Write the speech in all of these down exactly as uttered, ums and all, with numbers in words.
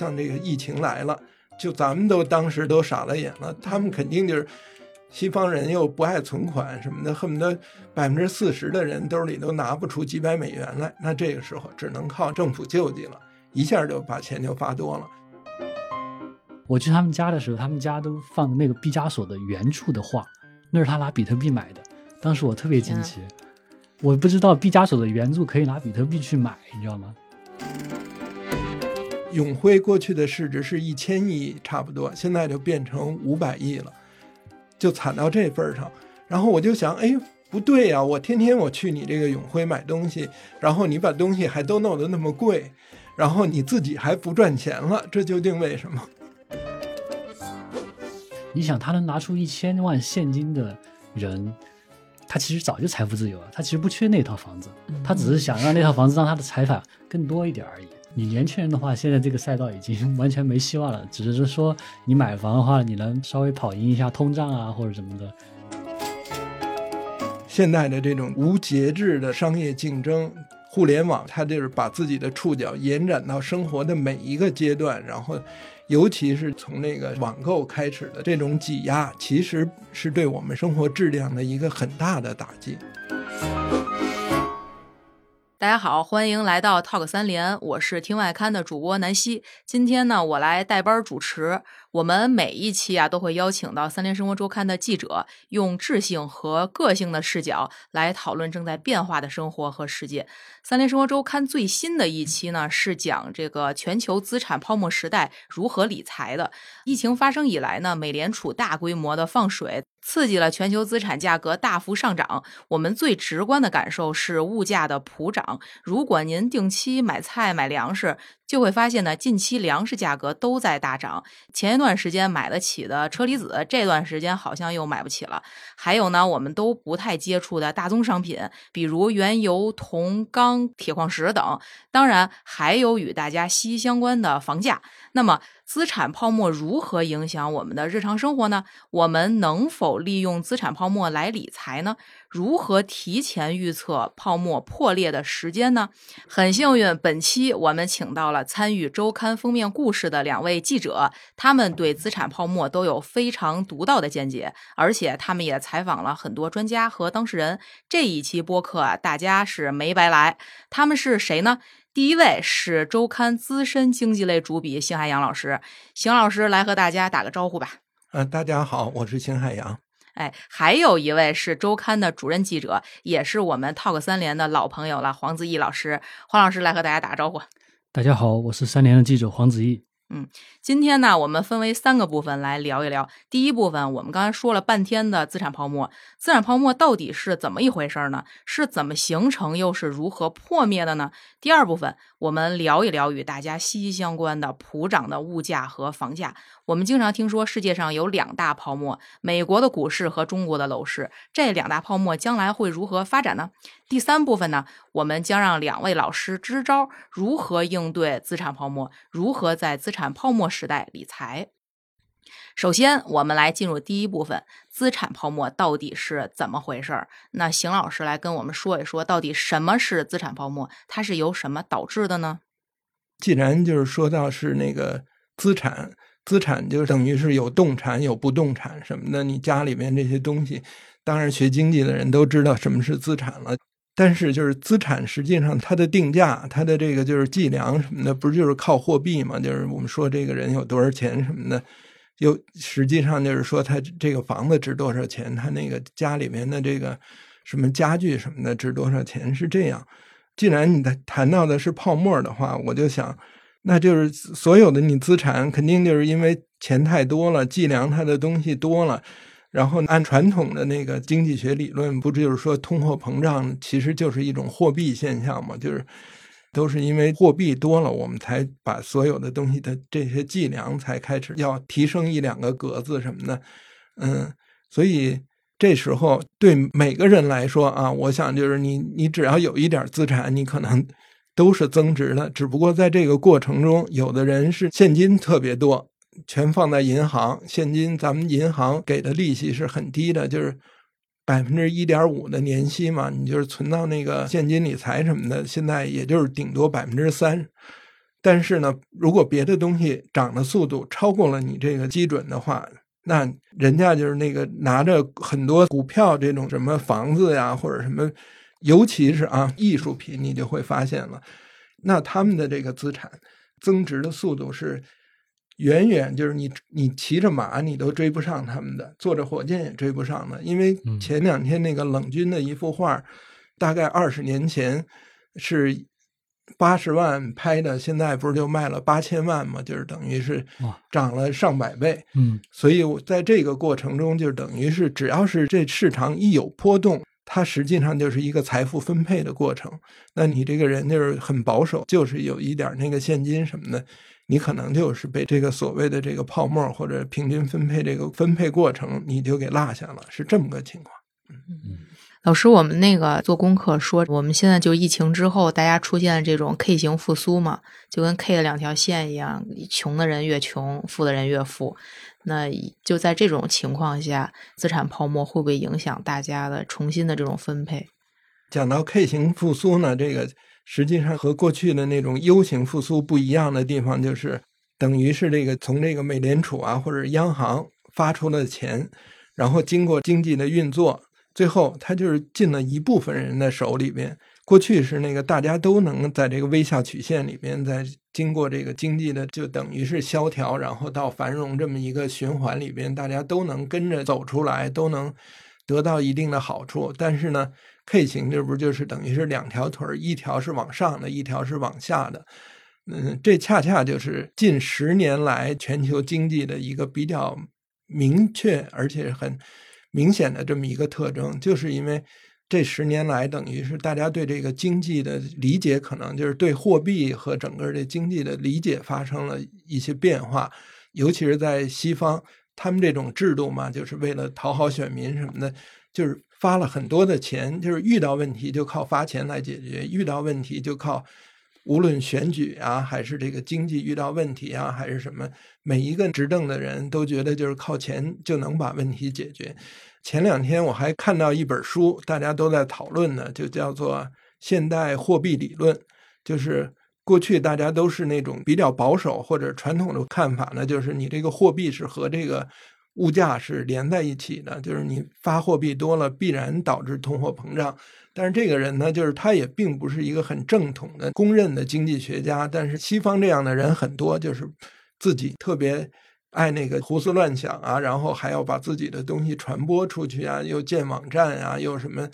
像这个疫情来了，就咱们都当时都傻了眼了，他们肯定就是西方人又不爱存款什么的，恨不得百分之四十的人兜里都拿不出几百美元来，那这个时候只能靠政府救济了，一下就把钱就发多了。我去他们家的时候，他们家都放那个毕加索的原著的画，那是他拿比特币买的，当时我特别惊奇、啊、我不知道毕加索的原著可以拿比特币去买，你知道吗？永辉过去的市值是一千亿差不多，现在就变成五百亿了，就惨到这份上。然后我就想，哎，不对呀、啊，我天天我去你这个永辉买东西，然后你把东西还都弄得那么贵，然后你自己还不赚钱了，这究竟为什么？你想，他能拿出一千万现金的人，他其实早就财富自由了，他其实不缺那套房子，他只是想让那套房子让他的财产更多一点而已。你年轻人的话，现在这个赛道已经完全没希望了，只是说你买房的话，你能稍微跑赢一下通胀啊，或者什么的。现在的这种无节制的商业竞争，互联网它就是把自己的触角延展到生活的每一个阶段，然后尤其是从那个网购开始的这种挤压，其实是对我们生活质量的一个很大的打击。大家好，欢迎来到 Talk 三联，我是听外刊的主播南希。今天呢，我来代班主持。我们每一期啊，都会邀请到三联生活周刊的记者，用智性和个性的视角来讨论正在变化的生活和世界。三联生活周刊最新的一期呢，是讲这个全球资产泡沫时代如何理财的。疫情发生以来呢，美联储大规模的放水，刺激了全球资产价格大幅上涨，我们最直观的感受是物价的普涨。如果您定期买菜买粮食，就会发现呢，近期粮食价格都在大涨。前一段时间买得起的车厘子，这段时间好像又买不起了。还有呢，我们都不太接触的大宗商品，比如原油、铜、钢、铁矿石等。当然，还有与大家息息相关的房价。那么资产泡沫如何影响我们的日常生活呢？我们能否利用资产泡沫来理财呢？如何提前预测泡沫破裂的时间呢？很幸运，本期我们请到了参与周刊封面故事的两位记者，他们对资产泡沫都有非常独到的见解，而且他们也采访了很多专家和当事人。这一期播客啊，大家是没白来。他们是谁呢？第一位是周刊资深经济类主笔邢海洋老师，邢老师来和大家打个招呼吧。呃，大家好，我是邢海洋。哎，还有一位是周刊的主任记者，也是我们 Talk 三联的老朋友了，黄子毅老师。黄老师来和大家打个招呼。大家好，我是三联的记者黄子毅。嗯，今天呢，我们分为三个部分来聊一聊。第一部分，我们刚才说了半天的资产泡沫，资产泡沫到底是怎么一回事呢？是怎么形成，又是如何破灭的呢？第二部分，我们聊一聊与大家息息相关的普涨的物价和房价。我们经常听说世界上有两大泡沫，美国的股市和中国的楼市，这两大泡沫将来会如何发展呢？第三部分呢，我们将让两位老师支招，如何应对资产泡沫，如何在资产泡沫时代理财。首先，我们来进入第一部分，资产泡沫到底是怎么回事？那邢老师来跟我们说一说，到底什么是资产泡沫？它是由什么导致的呢？既然就是说到是那个资产，资产就等于是有动产、有不动产什么的，你家里面这些东西，当然学经济的人都知道什么是资产了。但是就是资产实际上它的定价，它的这个就是计量什么的，不是就是靠货币嘛？就是我们说这个人有多少钱什么的，又实际上就是说他这个房子值多少钱，他那个家里面的这个什么家具什么的值多少钱，是这样。既然你谈到的是泡沫的话，我就想，那就是所有的你资产肯定就是因为钱太多了，计量它的东西多了，然后按传统的那个经济学理论，不就是说通货膨胀其实就是一种货币现象嘛？就是都是因为货币多了，我们才把所有的东西的这些计量才开始要提升一两个格子什么的。嗯，所以这时候对每个人来说啊，我想就是你你只要有一点资产，你可能都是增值的。只不过在这个过程中，有的人是现金特别多，全放在银行，现金咱们银行给的利息是很低的，就是 百分之一点五 的年息嘛，你就是存到那个现金理财什么的，现在也就是顶多 百分之三。但是呢，如果别的东西涨的速度超过了你这个基准的话，那人家就是那个拿着很多股票这种什么房子呀，或者什么，尤其是啊艺术品，你就会发现了，那他们的这个资产增值的速度是远远就是你你骑着马你都追不上他们的，坐着火箭也追不上的。因为前两天那个冷军的一幅画，大概二十年前是八十万拍的，现在不是就卖了八千万嘛，就是等于是涨了上百倍。嗯，所以在这个过程中，就等于是只要是这市场一有波动，它实际上就是一个财富分配的过程。那你这个人就是很保守，就是有一点那个现金什么的，你可能就是被这个所谓的这个泡沫或者平均分配这个分配过程你就给落下了，是这么个情况。嗯，老师，我们那个做功课说，我们现在就疫情之后，大家出现了这种 K 型复苏嘛，就跟 K 的两条线一样，穷的人越穷，富的人越富。那就在这种情况下，资产泡沫会不会影响大家的重新的这种分配？讲到 K 型复苏呢，这个实际上和过去的那种 U 型复苏不一样的地方，就是等于是这个从这个美联储啊或者央行发出了钱，然后经过经济的运作，最后它就是进了一部分人的手里边。过去是那个大家都能在这个微笑曲线里边，在经过这个经济的就等于是萧条然后到繁荣这么一个循环里边，大家都能跟着走出来，都能得到一定的好处。但是呢 K 型这不就是等于是两条腿，一条是往上的，一条是往下的。嗯，这恰恰就是近十年来全球经济的一个比较明确而且很明显的这么一个特征，就是因为这十年来等于是大家对这个经济的理解，可能就是对货币和整个这经济的理解发生了一些变化。尤其是在西方，他们这种制度嘛，就是为了讨好选民什么的，就是发了很多的钱，就是遇到问题就靠发钱来解决，遇到问题就靠无论选举啊还是这个经济遇到问题啊还是什么，每一个执政的人都觉得就是靠钱就能把问题解决。前两天我还看到一本书，大家都在讨论呢，就叫做现代货币理论。就是过去大家都是那种比较保守或者传统的看法呢，就是你这个货币是和这个物价是连在一起的，就是你发货币多了必然导致通货膨胀。但是这个人呢，就是他也并不是一个很正统的公认的经济学家，但是西方这样的人很多，就是自己特别爱那个胡思乱想啊，然后还要把自己的东西传播出去啊，又建网站啊，又什么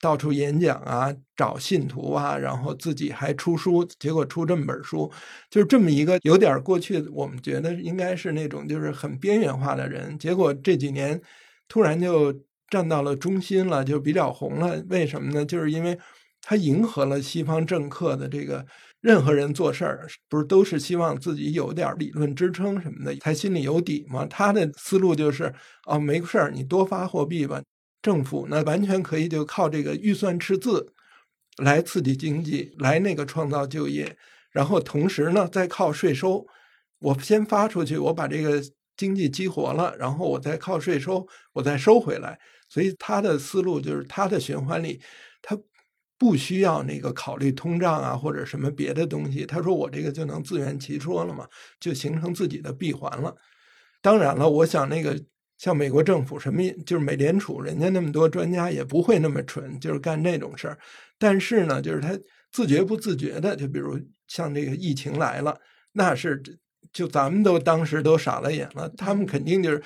到处演讲啊，找信徒啊，然后自己还出书，结果出这么本书。就是这么一个有点过去我们觉得应该是那种就是很边缘化的人，结果这几年突然就站到了中心了，就比较红了。为什么呢？就是因为他迎合了西方政客的这个任何人做事儿不是都是希望自己有点理论支撑什么的才心里有底吗？他的思路就是啊、哦，没事儿，你多发货币吧，政府呢完全可以就靠这个预算赤字来刺激经济，来那个创造就业，然后同时呢再靠税收，我先发出去，我把这个经济激活了，然后我再靠税收我再收回来。所以他的思路就是他的循环里他不需要那个考虑通胀啊或者什么别的东西，他说我这个就能自圆其说了嘛，就形成自己的闭环了。当然了，我想那个像美国政府什么就是美联储人家那么多专家也不会那么蠢，就是干这种事儿。但是呢就是他自觉不自觉的，就比如像这个疫情来了，那是就咱们都当时都傻了眼了，他们肯定就是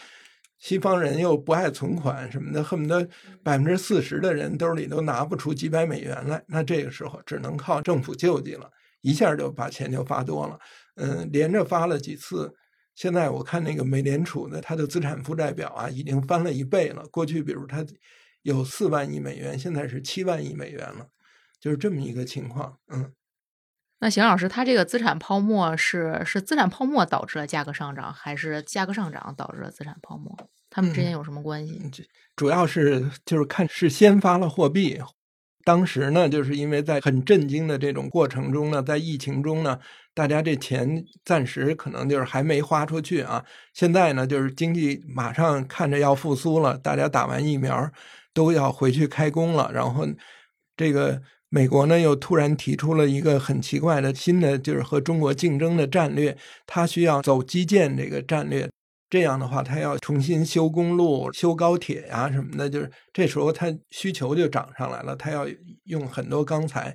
西方人又不爱存款什么的，恨不得 百分之四十 的人兜里都拿不出几百美元来，那这个时候只能靠政府救济了，一下就把钱就发多了。嗯，连着发了几次，现在我看那个美联储的它的资产负债表啊已经翻了一倍了，过去比如它有四万亿美元，现在是七万亿美元了，就是这么一个情况。嗯，那邢老师，他这个资产泡沫是是资产泡沫导致了价格上涨，还是价格上涨导致了资产泡沫？他们之间有什么关系？嗯、主要是就是看是先发了货币，当时呢就是因为在很震惊的这种过程中呢，在疫情中呢，大家这钱暂时可能就是还没花出去啊。现在呢就是经济马上看着要复苏了，大家打完疫苗都要回去开工了，然后这个美国呢又突然提出了一个很奇怪的新的，就是和中国竞争的战略，它需要走基建这个战略。这样的话，它要重新修公路、修高铁啊什么的，就是这时候它需求就涨上来了，它要用很多钢材。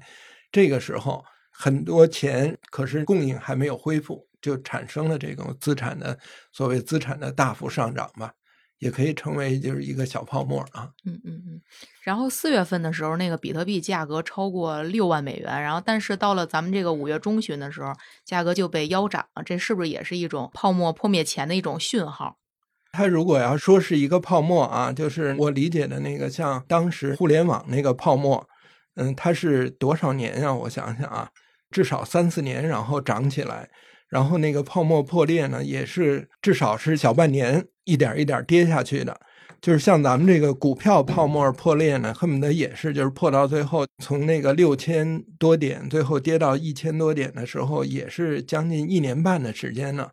这个时候很多钱，可是供应还没有恢复，就产生了这种资产的所谓资产的大幅上涨吧。也可以成为就是一个小泡沫啊。嗯嗯嗯。然后四月份的时候，那个比特币价格超过六万美元，然后但是到了咱们这个五月中旬的时候，价格就被腰斩了，这是不是也是一种泡沫破灭前的一种讯号？它如果要说是一个泡沫啊，就是我理解的那个像当时互联网那个泡沫，嗯，它是多少年啊？我想想啊，至少三四年，然后涨起来。然后那个泡沫破裂呢，也是至少是小半年，一点一点跌下去的。就是像咱们这个股票泡沫破裂呢，恨不得也是就是破到最后，从那个六千多点最后跌到一千多点的时候，也是将近一年半的时间了。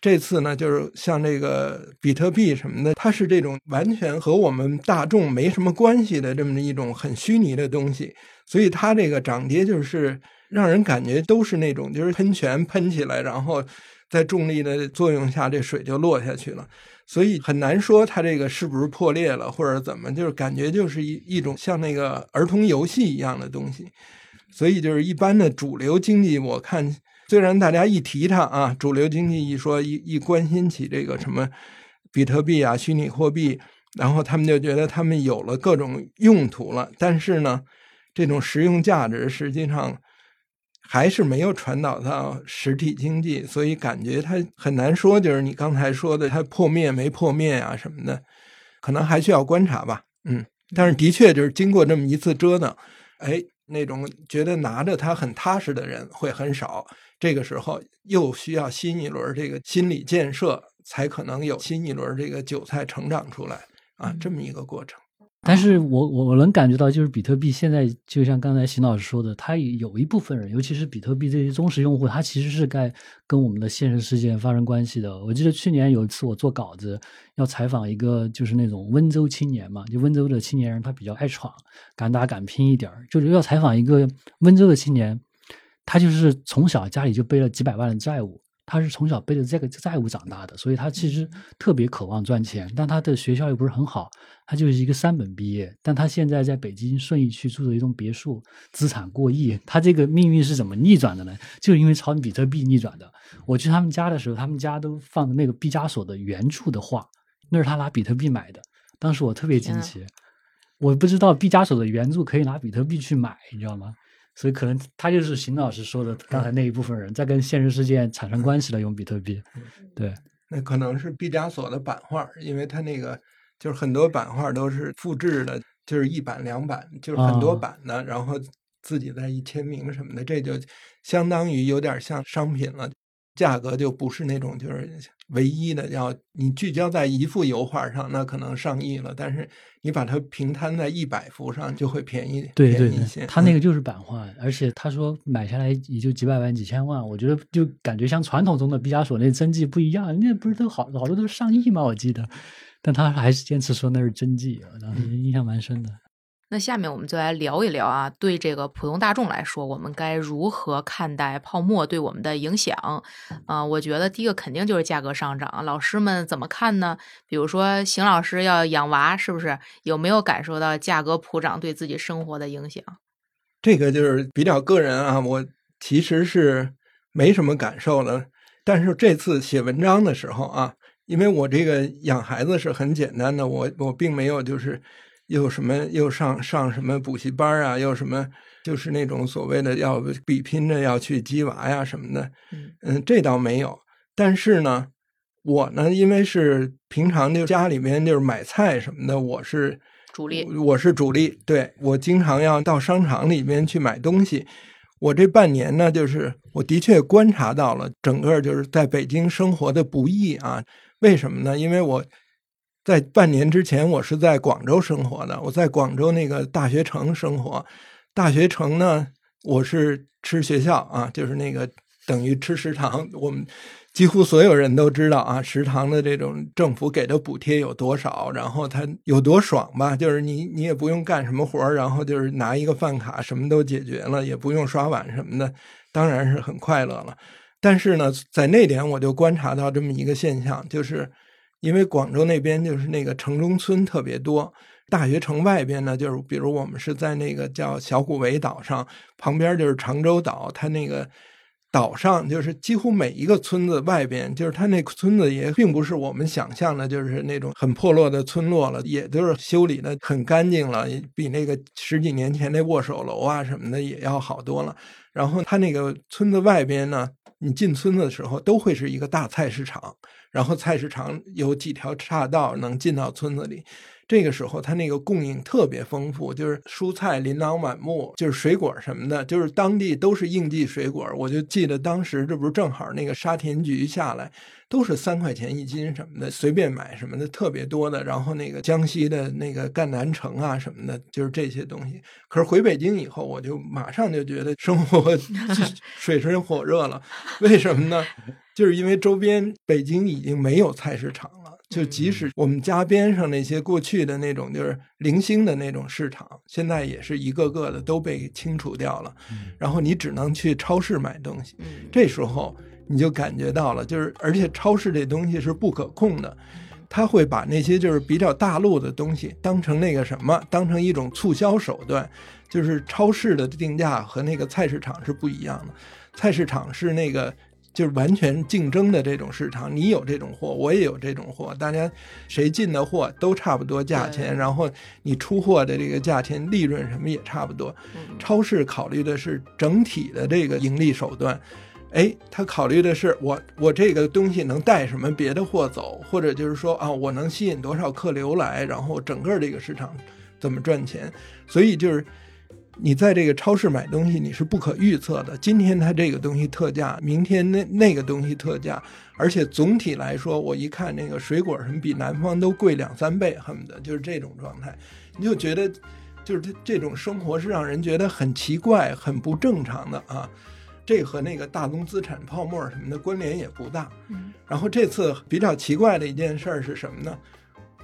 这次呢，就是像这个比特币什么的，它是这种完全和我们大众没什么关系的这么一种很虚拟的东西，所以它这个涨跌就是让人感觉都是那种就是喷泉喷起来，然后在重力的作用下这水就落下去了，所以很难说它这个是不是破裂了或者怎么，就是感觉就是一一种像那个儿童游戏一样的东西。所以就是一般的主流经济，我看虽然大家一提它啊，主流经济一说一一关心起这个什么比特币啊虚拟货币，然后他们就觉得他们有了各种用途了，但是呢这种实用价值实际上还是没有传导到实体经济，所以感觉它很难说就是你刚才说的它破灭没破灭啊什么的，可能还需要观察吧。嗯，但是的确就是经过这么一次折腾，哎，那种觉得拿着它很踏实的人会很少，这个时候又需要新一轮这个心理建设，才可能有新一轮这个韭菜成长出来啊，这么一个过程。但是我我能感觉到，就是比特币现在就像刚才邢老师说的，他有一部分人，尤其是比特币这些忠实用户，他其实是该跟我们的现实世界发生关系的。我记得去年有一次我做稿子，要采访一个就是那种温州青年嘛，就温州的青年人他比较爱闯，敢打敢拼一点，就是要采访一个温州的青年，他就是从小家里就背了几百万的债务。他是从小背着这个债务长大的，所以他其实特别渴望赚钱，但他的学校又不是很好，他就是一个三本毕业，但他现在在北京顺义区住的一栋别墅，资产过亿。他这个命运是怎么逆转的呢？就是因为炒比特币逆转的。我去他们家的时候，他们家都放的那个毕加索的原著的画，那是他拿比特币买的，当时我特别惊奇，我不知道毕加索的原著可以拿比特币去买，你知道吗？所以可能他就是邢老师说的刚才那一部分人在跟现实世界产生关系的用比特币。对，那可能是毕加索的版画，因为他那个就是很多版画都是复制的，就是一版两版，就是很多版的、哦、然后自己再一签名什么的，这就相当于有点像商品了，价格就不是那种就是唯一的，要你聚焦在一幅油画上那可能上亿了，但是你把它平摊在一百幅上就会便宜。对对对，他那个就是版画、嗯、而且他说买下来也就几百万几千万，我觉得就感觉像传统中的毕加索那真迹不一样，那不是都好好多都上亿吗？我记得，但他还是坚持说那是真迹，然后印象蛮深的、嗯。那下面我们就来聊一聊啊，对这个普通大众来说，我们该如何看待泡沫对我们的影响啊、呃？我觉得第一个肯定就是价格上涨，老师们怎么看呢？比如说邢老师要养娃，是不是有没有感受到价格普涨对自己生活的影响？这个就是比较个人啊，我其实是没什么感受了，但是这次写文章的时候啊，因为我这个养孩子是很简单的，我我并没有就是又什么又上上什么补习班啊，又什么就是那种所谓的要比拼着要去鸡娃呀什么的，嗯，这倒没有。但是呢，我呢因为是平常就家里面就是买菜什么的，我是主力，我是主力，对，我经常要到商场里面去买东西。我这半年呢，就是我的确观察到了整个就是在北京生活的不易啊。为什么呢？因为我在半年之前我是在广州生活的，我在广州那个大学城生活，大学城呢我是吃学校啊，就是那个等于吃食堂，我们几乎所有人都知道啊，食堂的这种政府给的补贴有多少，然后它有多爽吧，就是你你也不用干什么活，然后就是拿一个饭卡什么都解决了，也不用刷碗什么的，当然是很快乐了。但是呢，在那点我就观察到这么一个现象，就是因为广州那边就是那个城中村特别多，大学城外边呢，就是比如我们是在那个叫小虎尾岛上，旁边就是长洲岛，它那个岛上就是几乎每一个村子外边，就是它那村子也并不是我们想象的就是那种很破落的村落了，也就是修理的很干净了，比那个十几年前那握手楼啊什么的也要好多了。然后它那个村子外边呢，你进村子的时候都会是一个大菜市场，然后菜市场有几条岔道能进到村子里。这个时候它那个供应特别丰富，就是蔬菜琳琅满目，就是水果什么的，就是当地都是应季水果。我就记得当时这不是正好那个沙田橘下来都是三块钱一斤什么的，随便买什么的特别多的。然后那个江西的那个赣南橙啊什么的，就是这些东西。可是回北京以后我就马上就觉得生活水深火热了，为什么呢？就是因为周边北京已经没有菜市场了，就即使我们家边上那些过去的那种就是零星的那种市场，现在也是一个个的都被清除掉了，然后你只能去超市买东西。这时候你就感觉到了，就是而且超市这东西是不可控的，他会把那些就是比较大陆的东西当成那个什么，当成一种促销手段。就是超市的定价和那个菜市场是不一样的，菜市场是那个就是完全竞争的这种市场，你有这种货我也有这种货，大家谁进的货都差不多价钱，然后你出货的这个价钱利润什么也差不多。超市考虑的是整体的这个盈利手段，哎，他考虑的是我我这个东西能带什么别的货走，或者就是说啊，我能吸引多少客流来，然后整个这个市场怎么赚钱。所以就是你在这个超市买东西你是不可预测的，今天它这个东西特价，明天那那个东西特价，而且总体来说我一看那个水果什么比南方都贵两三倍，恨不得就是这种状态。你就觉得就是这种生活是让人觉得很奇怪很不正常的啊，这和那个大宗资产泡沫什么的关联也不大。然后这次比较奇怪的一件事是什么呢？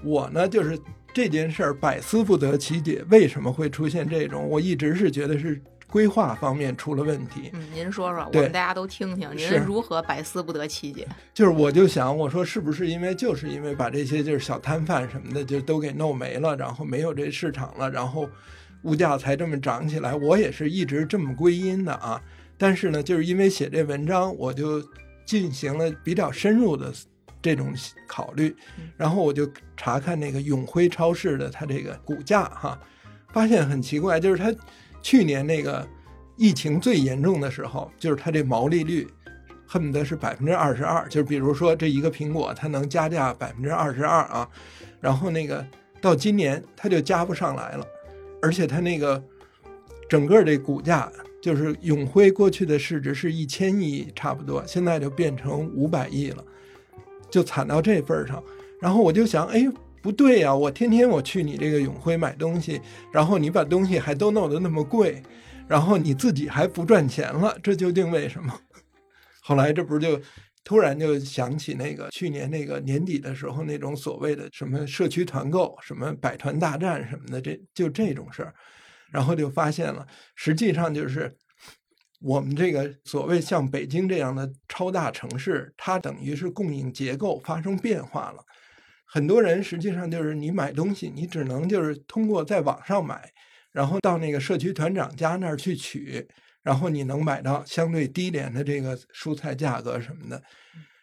我呢就是这件事儿百思不得其解，为什么会出现这种？我一直是觉得是规划方面出了问题。嗯，您说说，我们大家都听听，您如何百思不得其解？就是我就想，我说是不是因为就是因为把这些就是小摊贩什么的就都给弄没了，然后没有这市场了，然后物价才这么涨起来。我也是一直这么归因的啊。但是呢，就是因为写这文章，我就进行了比较深入的这种考虑，然后我就查看那个永辉超市的它这个股价哈，发现很奇怪，就是它去年那个疫情最严重的时候，就是它这毛利率恨不得是 百分之二十二， 就是比如说这一个苹果它能加价 百分之二十二 啊，然后那个到今年它就加不上来了，而且它那个整个这股价，就是永辉过去的市值是一千亿差不多，现在就变成五百亿了，就惨到这份上。然后我就想，哎，不对呀、啊，我天天我去你这个永辉买东西，然后你把东西还都弄得那么贵，然后你自己还不赚钱了，这究竟为什么？后来这不是就突然就想起那个去年那个年底的时候那种所谓的什么社区团购、什么百团大战什么的，这就这种事儿，然后就发现了，实际上就是我们这个所谓像北京这样的超大城市，它等于是供应结构发生变化了。很多人实际上就是你买东西你只能就是通过在网上买，然后到那个社区团长家那儿去取，然后你能买到相对低廉的这个蔬菜价格什么的。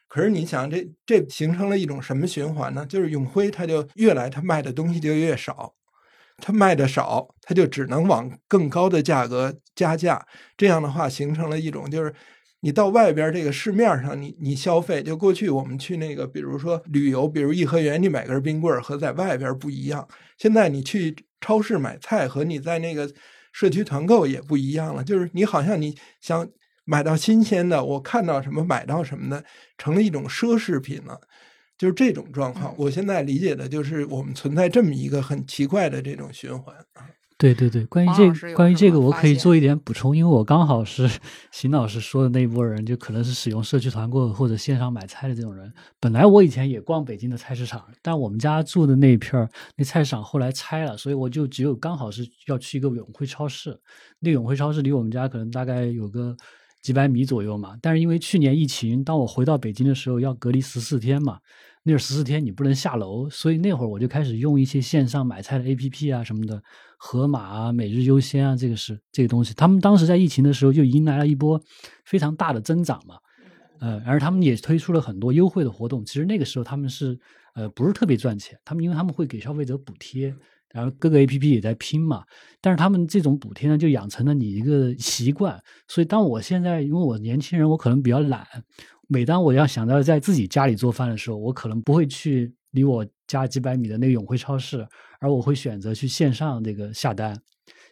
可是你想这这形成了一种什么循环呢？就是永辉它就越来它卖的东西就越少，它卖的少，它就只能往更高的价格加价。这样的话形成了一种就是你到外边这个市面上你你消费，就过去我们去那个比如说旅游，比如颐和园你买根冰棍和在外边不一样，现在你去超市买菜和你在那个社区团购也不一样了，就是你好像你想买到新鲜的，我看到什么买到什么的，成了一种奢侈品了。就是这种状况，我现在理解的就是我们存在这么一个很奇怪的这种循环。对对对，关于这关于这个我可以做一点补充，因为我刚好是邢老师说的那一波人，就可能是使用社区团购或者线上买菜的这种人。本来我以前也逛北京的菜市场，但我们家住的那片那菜市场后来拆了，所以我就只有刚好是要去一个永辉超市，那永辉超市离我们家可能大概有个几百米左右嘛。但是因为去年疫情，当我回到北京的时候要隔离十四天嘛，那十四天你不能下楼，所以那会儿我就开始用一些线上买菜的 A P P 啊什么的，盒马啊、每日优鲜啊，这个是这个东西，他们当时在疫情的时候就迎来了一波非常大的增长嘛，呃，而他们也推出了很多优惠的活动。其实那个时候他们是呃不是特别赚钱，他们因为他们会给消费者补贴。然后各个 A P P 也在拼嘛，但是他们这种补贴呢就养成了你一个习惯，所以当我现在因为我年轻人我可能比较懒，每当我要想到在自己家里做饭的时候，我可能不会去离我家几百米的那个永辉超市，而我会选择去线上这个下单。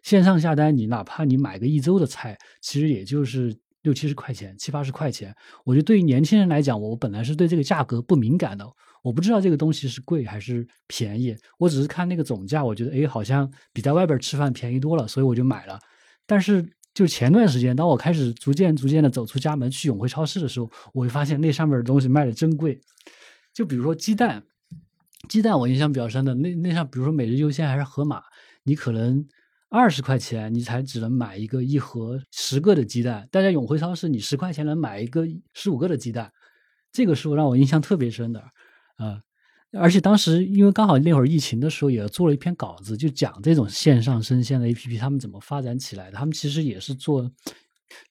线上下单你哪怕你买个一周的菜其实也就是六七十块钱七八十块钱，我觉得对于年轻人来讲，我本来是对这个价格不敏感的，我不知道这个东西是贵还是便宜，我只是看那个总价，我觉得哎，好像比在外边吃饭便宜多了，所以我就买了。但是就前段时间当我开始逐渐逐渐的走出家门去永辉超市的时候，我会发现那上面的东西卖的真贵。就比如说鸡蛋，鸡蛋我印象比较深的那那像比如说每日优鲜还是盒马，你可能二十块钱你才只能买一个一盒十个的鸡蛋，但在永辉超市你十块钱能买一个十五个的鸡蛋，这个是让我印象特别深的啊、呃！而且当时因为刚好那会儿疫情的时候也做了一篇稿子，就讲这种线上生鲜的 A P P 他们怎么发展起来的，他们其实也是做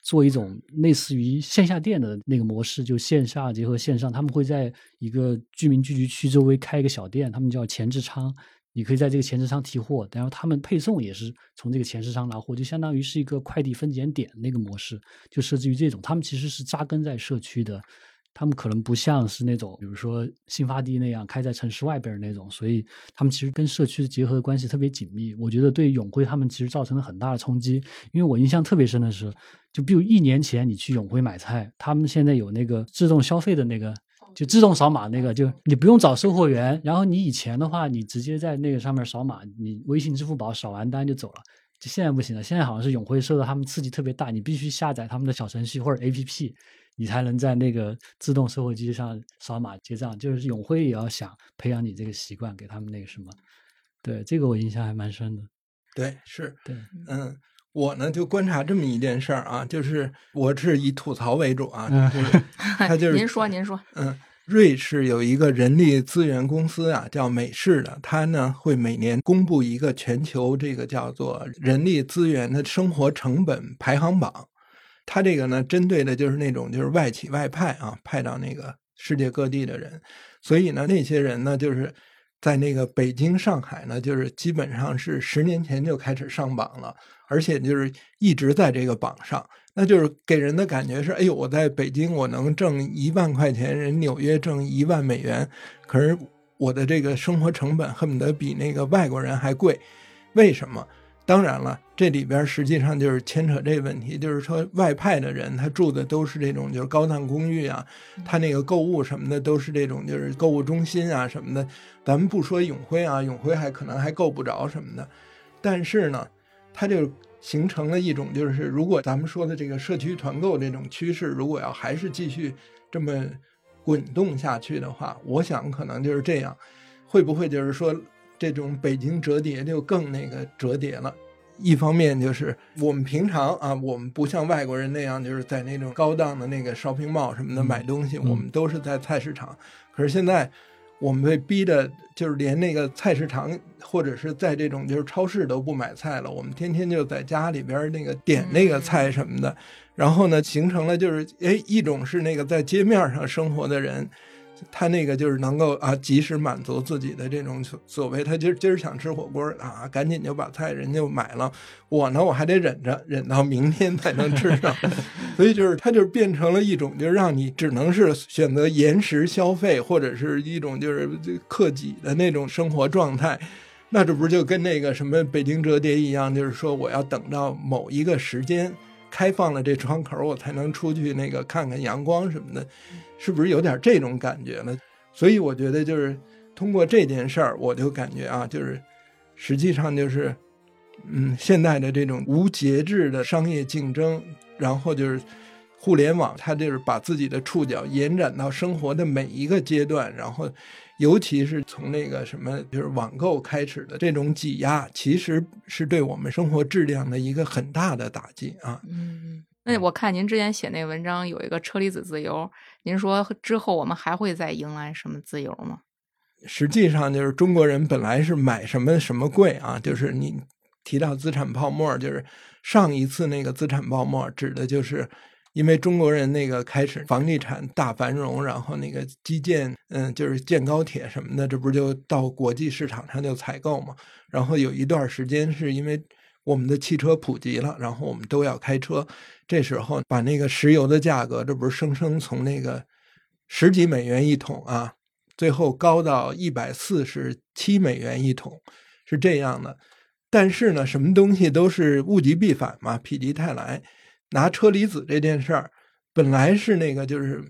做一种类似于线下店的那个模式，就线下结合线上，他们会在一个居民聚集区周围开一个小店，他们叫前置仓，你可以在这个前置仓提货，然后他们配送也是从这个前置仓拿货，就相当于是一个快递分拣点那个模式，就设置于这种。他们其实是扎根在社区的，他们可能不像是那种比如说新发地那样开在城市外边那种，所以他们其实跟社区结合的关系特别紧密。我觉得对永辉他们其实造成了很大的冲击，因为我印象特别深的是，就比如一年前你去永辉买菜，他们现在有那个自动消费的那个就自动扫码那个，就你不用找售货员，然后你以前的话你直接在那个上面扫码，你微信支付宝扫完单就走了，就现在不行了，现在好像是永辉受到他们刺激特别大，你必须下载他们的小程序或者 A P P， 你才能在那个自动售货机上扫码结账，就是永辉也要想培养你这个习惯，给他们那个什么。对，这个我印象还蛮深的。对，是，对，嗯。我呢就观察这么一件事儿啊，就是我是以吐槽为主啊，就是他就是您说您说，嗯，瑞士有一个人力资源公司啊，叫美世的，它呢会每年公布一个全球这个叫做人力资源的生活成本排行榜，它这个呢针对的就是那种就是外企外派啊，派到那个世界各地的人，所以呢那些人呢就是在那个北京上海呢就是基本上是十年前就开始上榜了，而且就是一直在这个榜上，那就是给人的感觉是哎呦，我在北京我能挣一万块钱，人纽约挣一万美元，可是我的这个生活成本恨不得比那个外国人还贵。为什么？当然了，这里边实际上就是牵扯这问题，就是说外派的人他住的都是这种就是高档公寓啊，他那个购物什么的都是这种就是购物中心啊什么的，咱们不说永辉啊，永辉还可能还够不着什么的，但是呢它就形成了一种就是如果咱们说的这个社区团购这种趋势如果要还是继续这么滚动下去的话，我想可能就是这样，会不会就是说这种北京折叠就更那个折叠了。一方面就是我们平常啊，我们不像外国人那样就是在那种高档的那个 shopping mall 什么的买东西，我们都是在菜市场，可是现在我们被逼的就是连那个菜市场或者是在这种就是超市都不买菜了，我们天天就在家里边那个点那个菜什么的，然后呢形成了就是哎，一种是那个在街面上生活的人，他那个就是能够啊及时满足自己的这种所谓他今儿今儿想吃火锅啊，赶紧就把菜人就买了，我呢我还得忍着忍到明天才能吃上所以就是他就变成了一种就让你只能是选择延时消费或者是一种就是克己的那种生活状态，那这不是就跟那个什么北京折叠一样，就是说我要等到某一个时间开放了这窗口我才能出去那个看看阳光什么的，是不是有点这种感觉呢？所以我觉得就是通过这件事儿我就感觉啊，就是实际上就是嗯，现代的这种无节制的商业竞争，然后就是互联网，它就是把自己的触角延展到生活的每一个阶段，然后尤其是从那个什么就是网购开始的这种挤压，其实是对我们生活质量的一个很大的打击啊。嗯，那我看您之前写那个文章有一个车厘子自由，您说之后我们还会再迎来什么自由吗？实际上就是中国人本来是买什么什么贵啊，就是你提到资产泡沫，就是上一次那个资产泡沫指的就是因为中国人那个开始房地产大繁荣，然后那个基建，嗯，就是建高铁什么的，这不就到国际市场上就采购嘛？然后有一段时间是因为我们的汽车普及了，然后我们都要开车，这时候把那个石油的价格，这不是生生从那个十几美元一桶啊，最后高到一百四十七美元一桶，是这样的。但是呢，什么东西都是物极必反嘛，否极泰来。拿车厘子这件事儿，本来是那个就是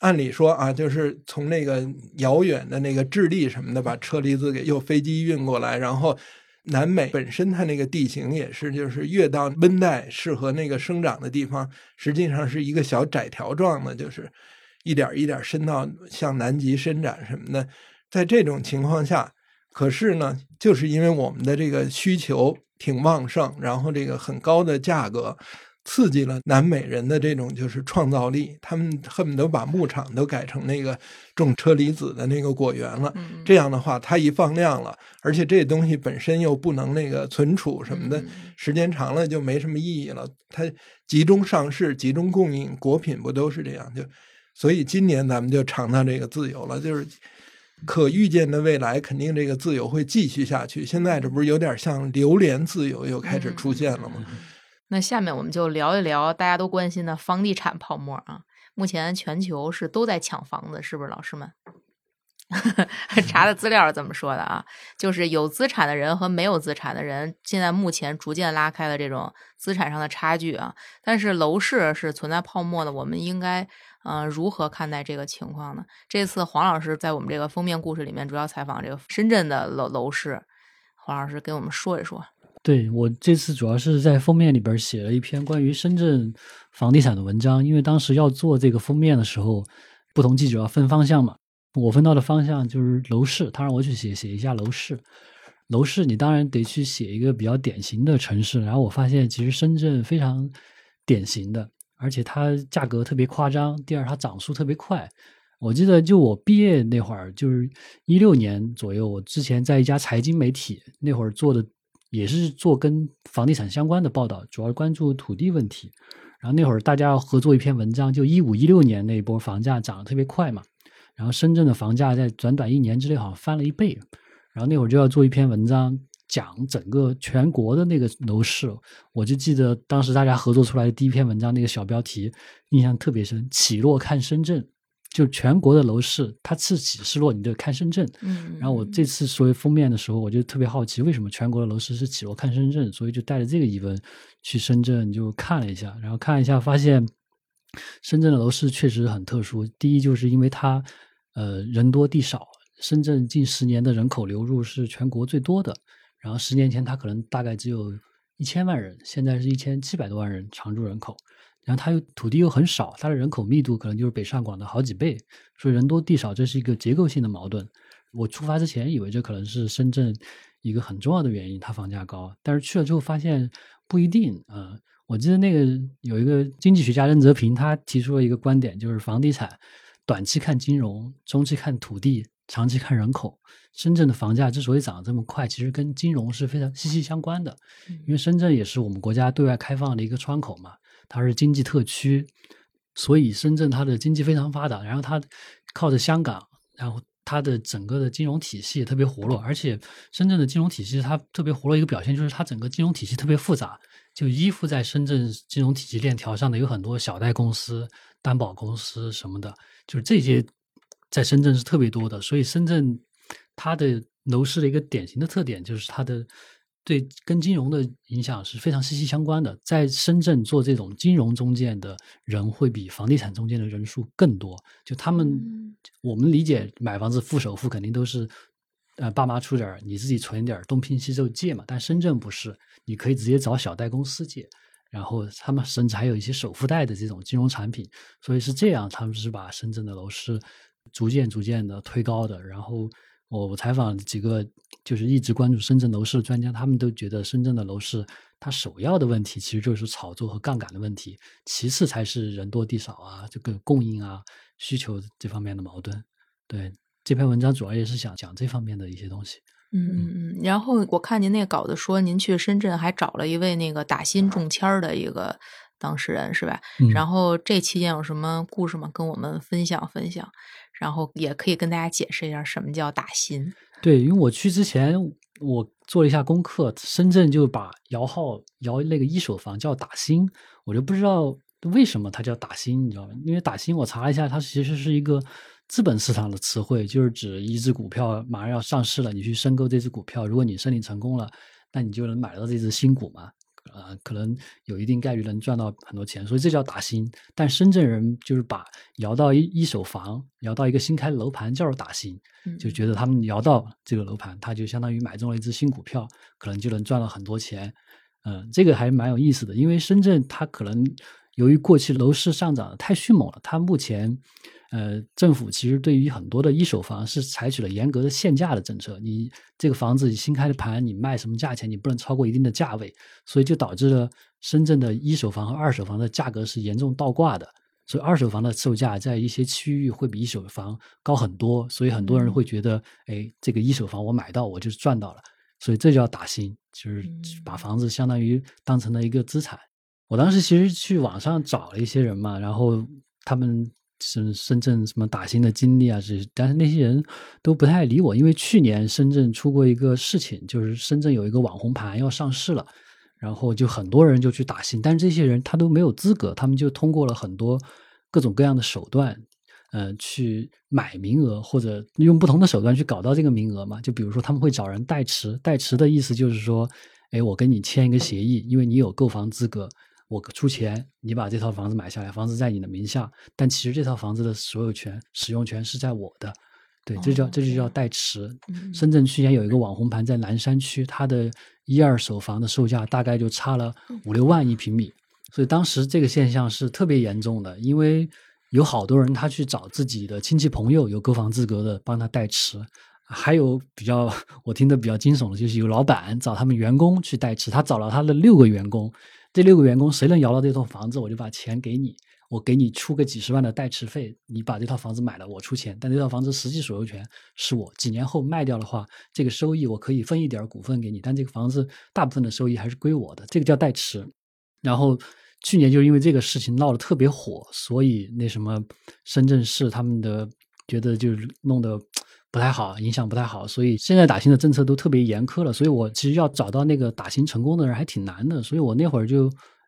按理说啊，就是从那个遥远的那个智利什么的把车厘子给用飞机运过来，然后南美本身它那个地形也是就是越到温带适合那个生长的地方，实际上是一个小窄条状的，就是一点一点伸到向南极伸展什么的。在这种情况下，可是呢就是因为我们的这个需求挺旺盛，然后这个很高的价格刺激了南美人的这种就是创造力，他们恨不得把牧场都改成那个种车厘子的那个果园了。这样的话它一放量了，而且这东西本身又不能那个存储什么的，时间长了就没什么意义了，它集中上市集中供应，果品不都是这样？就所以今年咱们就尝到这个自由了，就是可预见的未来肯定这个自由会继续下去。现在这不是有点像榴莲自由又开始出现了吗？那下面我们就聊一聊大家都关心的房地产泡沫啊。目前全球是都在抢房子，是不是老师们？查的资料是怎么说的啊？就是有资产的人和没有资产的人，现在目前逐渐拉开了这种资产上的差距啊。但是楼市是存在泡沫的，我们应该呃如何看待这个情况呢？这次黄老师在我们这个封面故事里面主要采访这个深圳的楼楼市，黄老师给我们说一说。对，我这次主要是在封面里边写了一篇关于深圳房地产的文章，因为当时要做这个封面的时候，不同记者要分方向嘛，我分到的方向就是楼市，他让我去写写一下楼市。楼市你当然得去写一个比较典型的城市，然后我发现其实深圳非常典型的，而且它价格特别夸张，第二它涨速特别快。我记得就我毕业那会儿，就是一六年左右，我之前在一家财经媒体那会儿做的也是做跟房地产相关的报道，主要关注土地问题。然后那会儿大家要合作一篇文章，就一五一六年那一波房价涨得特别快嘛，然后深圳的房价在短短一年之内好像翻了一倍。然后那会儿就要做一篇文章讲整个全国的那个楼市，我就记得当时大家合作出来的第一篇文章那个小标题印象特别深，起落看深圳，就全国的楼市它是起是落你得看深圳。嗯，然后我这次所谓封面的时候，我就特别好奇为什么全国的楼市是起落看深圳，所以就带着这个疑问去深圳就看了一下，然后看了一下发现深圳的楼市确实很特殊。第一就是因为它呃人多地少，深圳近十年的人口流入是全国最多的，然后十年前它可能大概只有一千万人，现在是一千七百多万人常住人口，然后它又土地又很少，它的人口密度可能就是北上广的好几倍，所以人多地少这是一个结构性的矛盾。我出发之前以为这可能是深圳一个很重要的原因，它房价高，但是去了之后发现不一定。呃，我记得那个有一个经济学家任泽平，他提出了一个观点，就是房地产短期看金融，中期看土地，长期看人口。深圳的房价之所以涨得这么快，其实跟金融是非常息息相关的，因为深圳也是我们国家对外开放的一个窗口嘛，它是经济特区，所以深圳它的经济非常发达，然后它靠着香港，然后它的整个的金融体系也特别活络。而且深圳的金融体系它特别活络一个表现就是它整个金融体系特别复杂，就依附在深圳金融体系链条上的有很多小贷公司、担保公司什么的，就是这些在深圳是特别多的。所以深圳它的楼市的一个典型的特点就是它的对跟金融的影响是非常息息相关的，在深圳做这种金融中介的人会比房地产中介的人数更多，就他们我们理解买房子付首付肯定都是呃爸妈出点儿，你自己存点儿，东拼西凑借嘛。但深圳不是，你可以直接找小贷公司借，然后他们甚至还有一些首付贷的这种金融产品。所以是这样，他们是把深圳的楼市逐渐逐渐的推高的。然后我我采访几个就是一直关注深圳楼市的专家，他们都觉得深圳的楼市它首要的问题其实就是炒作和杠杆的问题，其次才是人多地少啊，这个供应啊需求这方面的矛盾。对，这篇文章主要也是想讲这方面的一些东西。嗯嗯嗯。然后我看您那个稿子说，您去深圳还找了一位那个打新中签的一个当事人是吧？嗯、然后这期间有什么故事吗？跟我们分享分享，然后也可以跟大家解释一下什么叫打新。对，因为我去之前我做了一下功课，深圳就把摇号摇那个一手房叫打新，我就不知道为什么它叫打新，你知道吗？因为打新我查了一下，它其实是一个资本市场的词汇，就是指一只股票马上要上市了，你去申购这只股票，如果你申领成功了，那你就能买到这只新股嘛，呃，可能有一定概率能赚到很多钱，所以这叫打新。但深圳人就是把摇到 一, 一手房摇到一个新开的楼盘叫做打新，就觉得他们摇到这个楼盘，他就相当于买中了一只新股票，可能就能赚到很多钱。嗯，这个还蛮有意思的，因为深圳它可能由于过去楼市上涨太迅猛了，它目前呃，政府其实对于很多的一手房是采取了严格的限价的政策，你这个房子新开的盘你卖什么价钱，你不能超过一定的价位，所以就导致了深圳的一手房和二手房的价格是严重倒挂的，所以二手房的售价在一些区域会比一手房高很多，所以很多人会觉得，哎，这个一手房我买到我就赚到了，所以这叫打新，就是把房子相当于当成了一个资产。我当时其实去网上找了一些人嘛，然后他们深深圳什么打新的经历啊，但是那些人都不太理我，因为去年深圳出过一个事情，就是深圳有一个网红盘要上市了，然后就很多人就去打新，但是这些人他都没有资格，他们就通过了很多各种各样的手段，呃，去买名额或者用不同的手段去搞到这个名额嘛。就比如说他们会找人代持，代持的意思就是说，哎，我跟你签一个协议，因为你有购房资格，我出钱，你把这套房子买下来，房子在你的名下，但其实这套房子的所有权、使用权是在我的。对，这叫这就叫代持。嗯、深圳去年有一个网红盘在南山区，它的一二手房的售价大概就差了五六万一平米，所以当时这个现象是特别严重的，因为有好多人他去找自己的亲戚朋友有购房资格的帮他代持。还有比较我听得比较惊悚的就是有老板找他们员工去代持，他找了他的六个员工，这六个员工谁能摇到这套房子我就把钱给你，我给你出个几十万的代持费，你把这套房子买了我出钱，但这套房子实际所有权是我，几年后卖掉的话这个收益我可以分一点股份给你，但这个房子大部分的收益还是归我的，这个叫代持。然后去年就因为这个事情闹得特别火，所以那什么深圳市他们的觉得就弄得不太好，影响不太好，所以现在打新的政策都特别严苛了，所以我其实要找到那个打新成功的人还挺难的，所以我那会儿就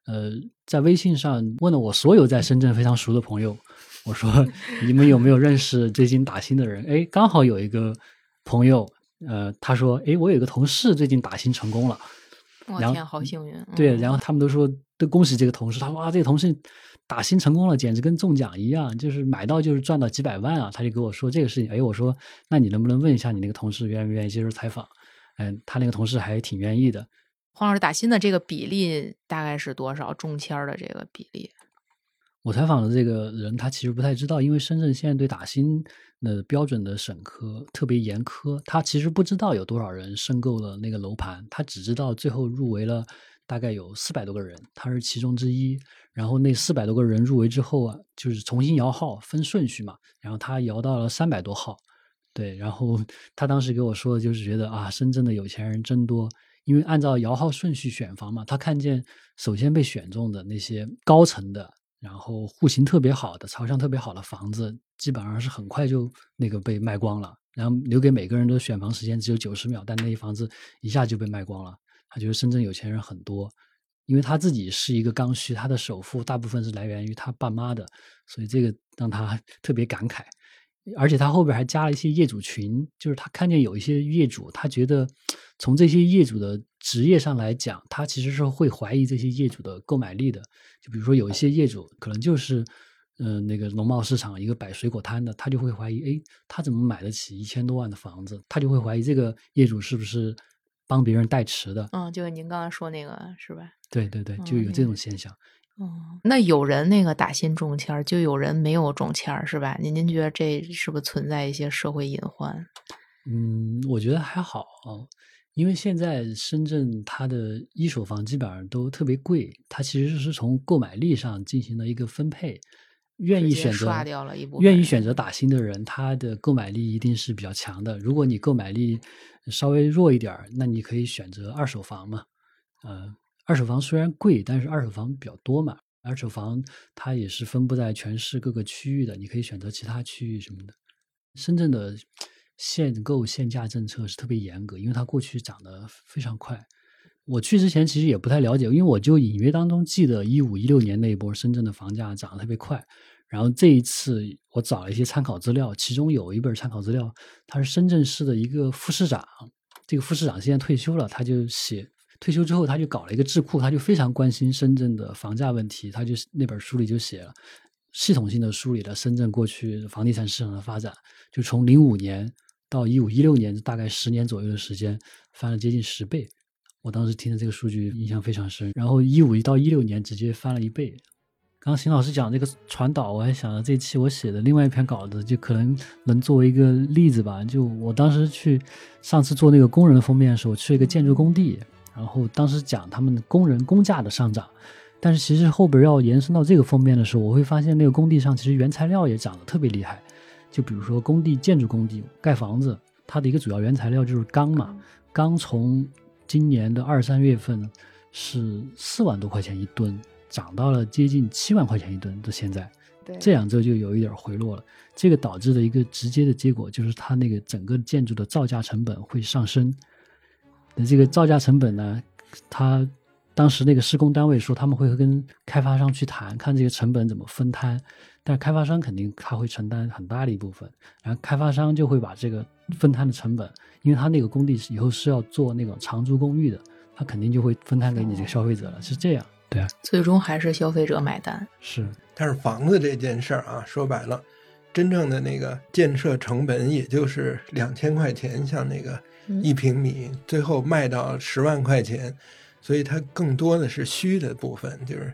呃在微信上问了我所有在深圳非常熟的朋友，我说你们有没有认识最近打新的人？哎，刚好有一个朋友呃他说，哎，我有一个同事最近打新成功了，我天，好幸运。对，然后他们都说都恭喜这个同事，他说啊，这个同事打新成功了，简直跟中奖一样，就是买到就是赚到几百万啊！他就给我说这个事情，哎，我说那你能不能问一下你那个同事愿不愿意接受采访？嗯，他那个同事还挺愿意的。黄老师，打新的这个比例大概是多少？中签的这个比例？我采访的这个人他其实不太知道，因为深圳现在对打新的标准的审核特别严苛，他其实不知道有多少人申购了那个楼盘，他只知道最后入围了大概有四百多个人，他是其中之一。然后那四百多个人入围之后啊，就是重新摇号分顺序嘛，然后他摇到了三百多号。对，然后他当时给我说的就是觉得啊，深圳的有钱人真多。因为按照摇号顺序选房嘛，他看见首先被选中的那些高层的，然后户型特别好的、朝向特别好的房子基本上是很快就那个被卖光了，然后留给每个人的选房时间只有九十秒，但那一房子一下就被卖光了。他觉得深圳有钱人很多，因为他自己是一个刚需，他的首付大部分是来源于他爸妈的，所以这个让他特别感慨。而且他后边还加了一些业主群，就是他看见有一些业主，他觉得从这些业主的职业上来讲，他其实是会怀疑这些业主的购买力的。就比如说有一些业主可能就是呃那个农贸市场一个摆水果摊的，他就会怀疑，哎，他怎么买得起一千多万的房子？他就会怀疑这个业主是不是帮别人代持的？嗯，就是您刚刚说那个是吧？对对对，就有这种现象。哦、嗯嗯，那有人那个打新中签，就有人没有中签，是吧？您您觉得这是不是存在一些社会隐患？嗯，我觉得还好啊。因为现在深圳它的一手房基本上都特别贵，它其实是从购买力上进行了一个分配，愿意选择刷掉了一部分，愿意选择打新的人，他的购买力一定是比较强的。如果你购买力稍微弱一点，那你可以选择二手房嘛。呃，二手房虽然贵，但是二手房比较多嘛，二手房它也是分布在全市各个区域的，你可以选择其他区域什么的。深圳的限购限价政策是特别严格，因为它过去涨得非常快。我去之前其实也不太了解，因为我就隐约当中记得一五一六年那一波深圳的房价涨得特别快。然后这一次我找了一些参考资料，其中有一本参考资料，它是深圳市的一个副市长，这个副市长现在退休了，他就写退休之后他就搞了一个智库，他就非常关心深圳的房价问题，他就那本书里就写了，系统性的梳理了深圳过去房地产市场的发展，就从零五年到一五一六年，大概十年左右的时间，翻了接近十倍。我当时听的这个数据印象非常深。然后一五到一六年直接翻了一倍。刚刚邢老师讲这个传导，我还想到这期我写的另外一篇稿子，就可能能作为一个例子吧。就我当时去上次做那个工人的封面的时候，我去了一个建筑工地，然后当时讲他们工人工价的上涨。但是其实后边要延伸到这个封面的时候，我会发现那个工地上其实原材料也涨得特别厉害。就比如说工地建筑工地盖房子，它的一个主要原材料就是钢嘛，钢从今年的二三月份是四万多块钱一吨，涨到了接近七万块钱一吨到现在，这两周就有一点回落了。这个导致的一个直接的结果就是它那个整个建筑的造价成本会上升。那这个造价成本呢，它当时那个施工单位说他们会跟开发商去谈，看这个成本怎么分摊，但是开发商肯定他会承担很大的一部分，然后开发商就会把这个分摊的成本，因为他那个工地以后是要做那种长租公寓的，他肯定就会分摊给你这个消费者了，是这样。对啊，最终还是消费者买单。是，但是房子这件事儿啊，说白了真正的那个建设成本也就是两千块钱，像那个一平米、嗯、最后卖到十万块钱，所以它更多的是虚的部分，就是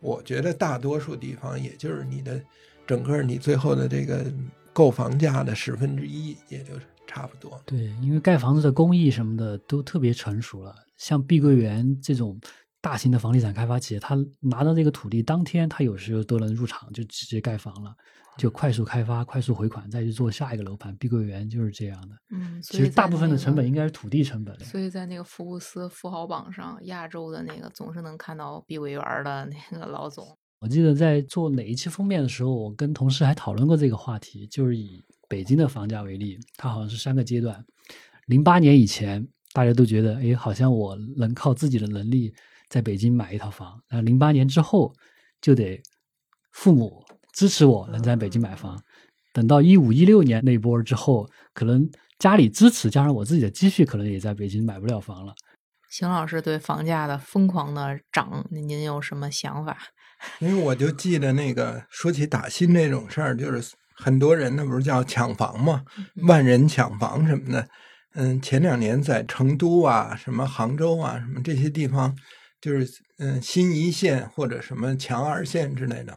我觉得大多数地方也就是你的整个你最后的这个购房价的十分之一，也就是差不多。对，因为盖房子的工艺什么的都特别成熟了，像碧桂园这种大型的房地产开发企业，他拿到这个土地当天他有时候都能入场就直接盖房了，就快速开发快速回款再去做下一个楼盘，碧桂园就是这样的。嗯，其实大部分的成本应该是土地成本。所以在那个福布斯富豪榜上，亚洲的那个总是能看到碧桂园的那个老总。我记得在做哪一期封面的时候，我跟同事还讨论过这个话题，就是以北京的房价为例，它好像是三个阶段。零八年以前大家都觉得，哎，好像我能靠自己的能力在北京买一套房，那零八年之后就得父母支持我能在北京买房，等到一五一六年那波之后，可能家里支持加上我自己的积蓄，可能也在北京买不了房了。邢老师对房价的疯狂的涨，您有什么想法？因为我就记得那个说起打新那种事儿，就是很多人那不是叫抢房嘛，万人抢房什么的。嗯，前两年在成都啊、什么杭州啊、什么这些地方。就是嗯，新一线或者什么强二线之类的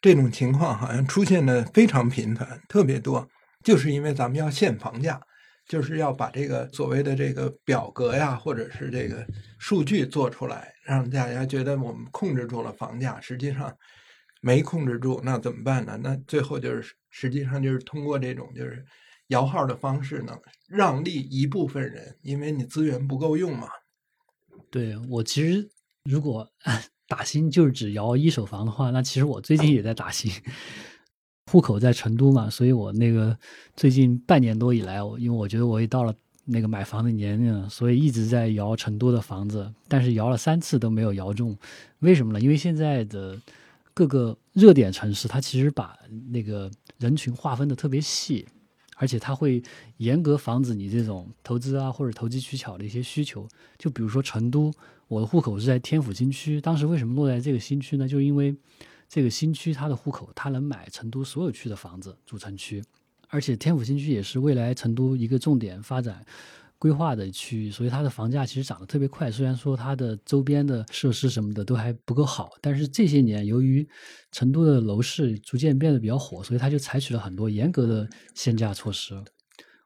这种情况好像出现的非常频繁，特别多，就是因为咱们要限房价，就是要把这个所谓的这个表格呀或者是这个数据做出来，让大家觉得我们控制住了房价，实际上没控制住，那怎么办呢？那最后就是实际上就是通过这种就是摇号的方式呢，让利一部分人，因为你资源不够用嘛。对，我其实如果打新就是只摇一手房的话，那其实我最近也在打新，户口在成都嘛，所以我那个最近半年多以来，因为我觉得我也到了那个买房的年龄了，所以一直在摇成都的房子，但是摇了三次都没有摇中。为什么呢？因为现在的各个热点城市它其实把那个人群划分的特别细，而且它会严格防止你这种投资啊或者投机取巧的一些需求。就比如说成都，我的户口是在天府新区，当时为什么落在这个新区呢？就是因为这个新区它的户口，它能买成都所有区的房子，主城区。而且天府新区也是未来成都一个重点发展规划的区域，所以它的房价其实涨得特别快，虽然说它的周边的设施什么的都还不够好，但是这些年由于成都的楼市逐渐变得比较火，所以它就采取了很多严格的限价措施。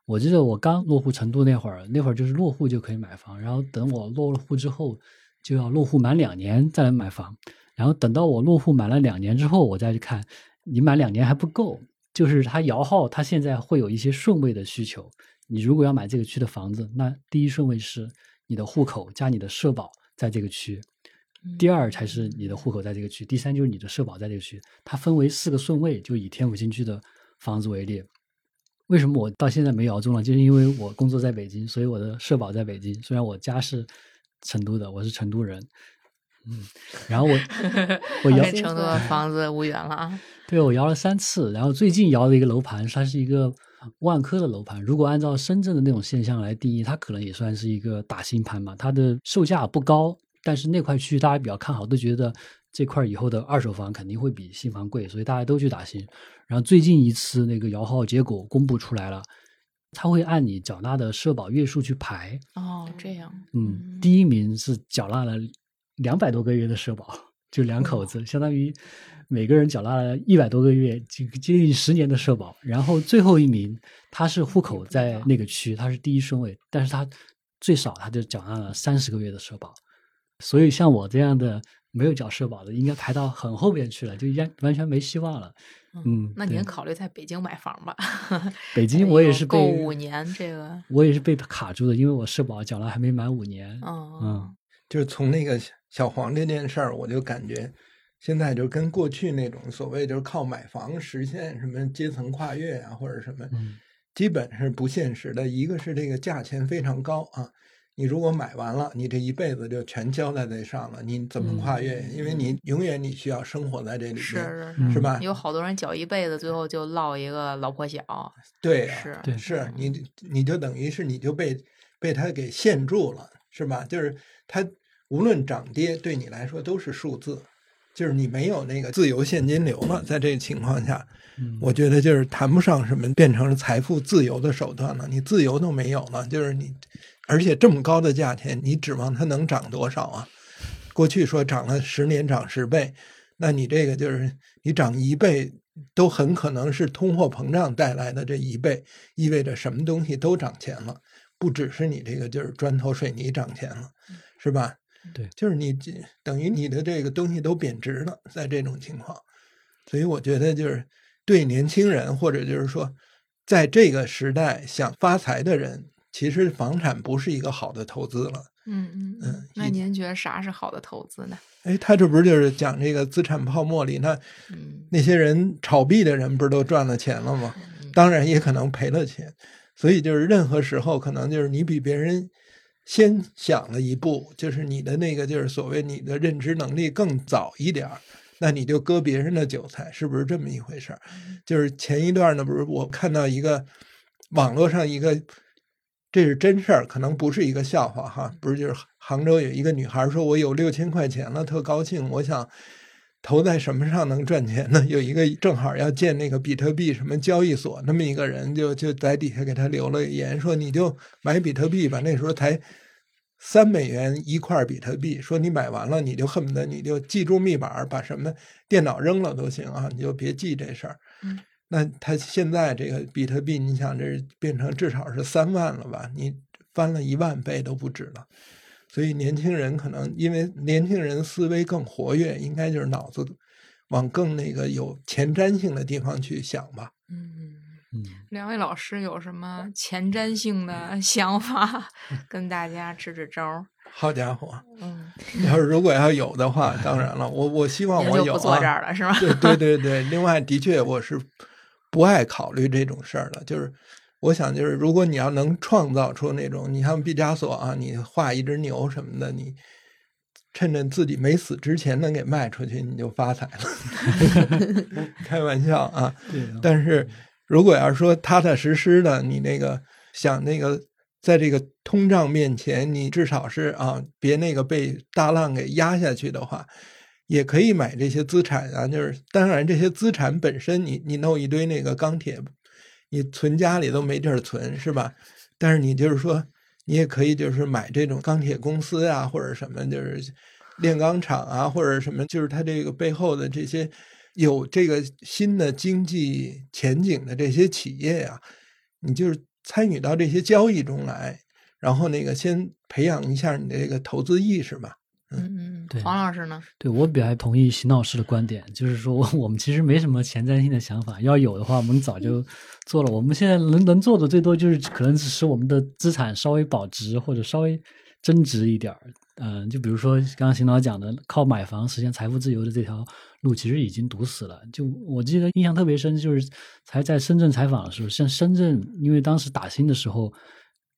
我记得我刚落户成都那会儿，那会儿就是落户就可以买房，然后等我落了户之后就要落户满两年再来买房，然后等到我落户满了两年之后我再去看，你满两年还不够，就是它摇号它现在会有一些顺位的需求，你如果要买这个区的房子，那第一顺位是你的户口加你的社保在这个区，第二才是你的户口在这个区，第三就是你的社保在这个区，它分为四个顺位。就以天府新区的房子为例，为什么我到现在没摇中了，就是因为我工作在北京，所以我的社保在北京，虽然我家是成都的，我是成都人。嗯，然后我我摇跟成都的房子无缘了啊。对，我摇了三次，然后最近摇的一个楼盘，它是一个万科的楼盘，如果按照深圳的那种现象来定义，它可能也算是一个打新盘嘛，它的售价不高，但是那块区大家比较看好，都觉得这块以后的二手房肯定会比新房贵，所以大家都去打新。然后最近一次那个摇号结果公布出来了，它会按你缴纳的社保月数去排。哦，这样。嗯，第一名是缴纳了两百多个月的社保，就两口子，相当于每个人缴纳了一百多个月，接近十年的社保。然后最后一名，他是户口在那个区，他是第一顺位，但是他最少他就缴纳了三十个月的社保。所以像我这样的没有缴社保的，应该排到很后边去了，就完全没希望了。嗯，那您考虑在北京买房吧。北京我也是被够五年，这个我也是被卡住的，因为我社保缴纳还没满五年。哦、嗯，就是从那个小黄这件事儿，我就感觉现在就跟过去那种所谓就是靠买房实现什么阶层跨越啊，或者什么，基本是不现实的。一个是这个价钱非常高啊，你如果买完了，你这一辈子就全交在这上了，你怎么跨越？因为你永远你需要生活在这里面，是是吧？有好多人缴一辈子，最后就落一个老破小。对，是是，你你就等于是你就被被他给限住了，是吧？就是他无论涨跌，对你来说都是数字。就是你没有那个自由现金流了，在这个情况下，我觉得就是谈不上什么变成了财富自由的手段了，你自由都没有了，就是你，而且这么高的价钱，你指望它能涨多少啊？过去说涨了十年涨十倍，那你这个就是你涨一倍，都很可能是通货膨胀带来的这一倍，意味着什么东西都涨钱了，不只是你这个就是砖头水泥涨钱了，是吧？对，就是你等于你的这个东西都贬值了，在这种情况，所以我觉得就是对年轻人，或者就是说在这个时代想发财的人，其实房产不是一个好的投资了。嗯嗯，那您觉得啥是好的投资呢？哎，他这不是就是讲这个资产泡沫里，那那些人炒币的人不是都赚了钱了吗？当然也可能赔了钱，所以就是任何时候可能就是你比别人先想了一步，就是你的那个就是所谓你的认知能力更早一点，那你就割别人的韭菜，是不是这么一回事儿？就是前一段呢，不是我看到一个网络上一个，这是真事儿，可能不是一个笑话哈，不是就是杭州有一个女孩说，我有六千块钱了，特高兴，我想投在什么上能赚钱呢？有一个正好要建那个比特币什么交易所，那么一个人就就在底下给他留了言，说你就买比特币吧，那时候才三美元一块比特币，说你买完了你就恨不得你就记住密码，把什么电脑扔了都行啊，你就别记这事儿。嗯，那他现在这个比特币，你想这变成至少是三万了吧？你翻了一万倍都不止了。所以年轻人可能因为年轻人思维更活跃，应该就是脑子往更那个有前瞻性的地方去想吧。嗯嗯，两位老师有什么前瞻性的想法，嗯、跟大家支支招？好家伙，嗯，要是如果要有的话，当然了，我我希望我有、啊。就不坐这儿了是吧？对对对对，另外的确我是不爱考虑这种事儿的，就是。我想就是如果你要能创造出那种，你像毕加索啊，你画一只牛什么的，你趁着自己没死之前能给卖出去，你就发财了。开玩笑啊，但是如果要是说踏踏实实的，你那个想那个在这个通胀面前，你至少是啊别那个被大浪给压下去的话，也可以买这些资产啊，就是当然这些资产本身你你弄一堆那个钢铁，你存家里都没地儿存是吧，但是你就是说你也可以就是买这种钢铁公司啊，或者什么就是炼钢厂啊，或者什么，就是它这个背后的这些有这个新的经济前景的这些企业啊，你就是参与到这些交易中来，然后那个先培养一下你的这个投资意识吧。嗯，对，黄老师呢？对，我比较同意邢老师的观点，就是说我们其实没什么前瞻性的想法，要有的话我们早就做了，我们现在能能做的最多就是可能只使我们的资产稍微保值或者稍微增值一点。嗯、呃，就比如说刚刚邢老师讲的靠买房实现财富自由的这条路其实已经堵死了。就我记得印象特别深，就是才在深圳采访的时候，像深圳因为当时打新的时候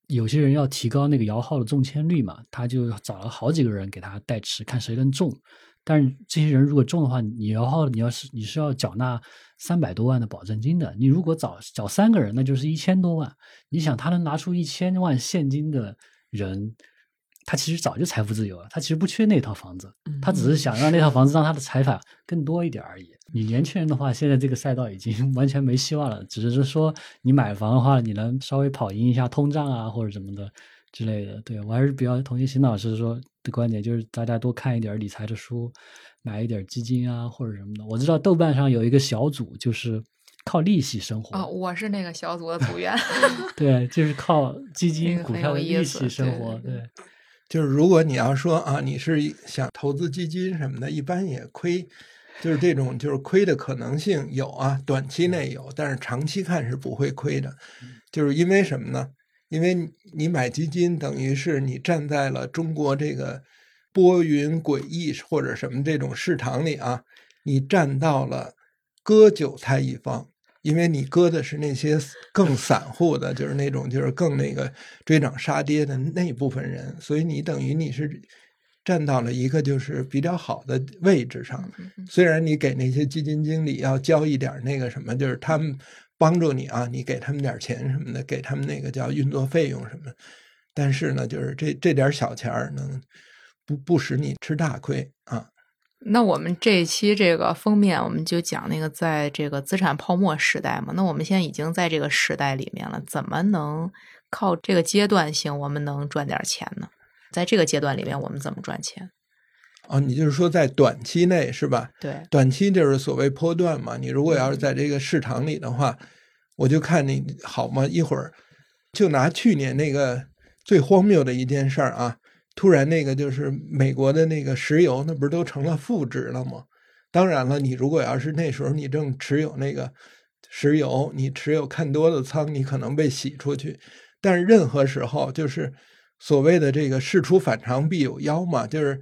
有些人要提高那个摇号的中签率嘛，他就找了好几个人给他代持，看谁能中。但是这些人如果中的话，你摇号你要是你是要缴纳三百多万的保证金的，你如果找找三个人那就是一千多万。你想他能拿出一千万现金的人，他其实早就财富自由了，他其实不缺那套房子，他只是想让那套房子让他的财产更多一点而已。你年轻人的话现在这个赛道已经完全没希望了，只是说你买房的话你能稍微跑赢一下通胀啊或者什么的之类的。对，我还是比较同意邢老师说的观点，就是大家多看一点理财的书，买一点基金啊或者什么的。我知道豆瓣上有一个小组就是靠利息生活、哦、我是那个小组的组员对，就是靠基金股票的利息生活。 对, 对, 对，就是如果你要说啊你是想投资基金什么的，一般也亏，就是这种就是亏的可能性有啊，短期内有，但是长期看是不会亏的。就是因为什么呢？因为你买基金等于是你站在了中国这个波云诡异或者什么这种市场里啊，你站到了割韭菜一方，因为你割的是那些更散户的，就是那种就是更那个追涨杀跌的那部分人，所以你等于你是站到了一个就是比较好的位置上。虽然你给那些基金经理要交一点那个什么，就是他们帮助你啊，你给他们点钱什么的，给他们那个叫运作费用什么，但是呢就是这这点小钱能不不使你吃大亏啊。那我们这一期这个封面我们就讲那个在这个资产泡沫时代嘛，那我们现在已经在这个时代里面了，怎么能靠这个阶段性我们能赚点钱呢？在这个阶段里面我们怎么赚钱？哦，你就是说在短期内是吧？对，短期就是所谓波段嘛，你如果要是在这个市场里的话、嗯、我就看你好嘛，一会儿就拿去年那个最荒谬的一件事儿啊，突然那个就是美国的那个石油那不是都成了负值了吗？当然了，你如果要是那时候你正持有那个石油，你持有看多的仓，你可能被洗出去。但是任何时候就是所谓的这个事出反常必有妖嘛，就是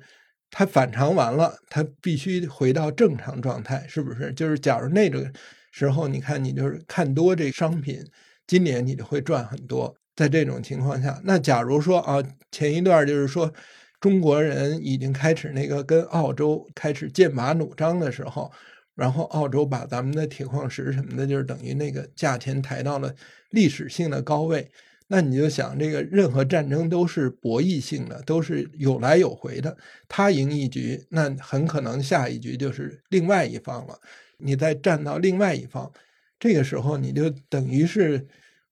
它反常完了它必须回到正常状态，是不是？就是假如那个时候你看你就是看多这商品，今年你就会赚很多。在这种情况下，那假如说啊，前一段就是说中国人已经开始那个跟澳洲开始剑拔弩张的时候，然后澳洲把咱们的铁矿石什么的就是等于那个价钱抬到了历史性的高位，那你就想这个任何战争都是博弈性的，都是有来有回的，他赢一局那很可能下一局就是另外一方了，你再站到另外一方，这个时候你就等于是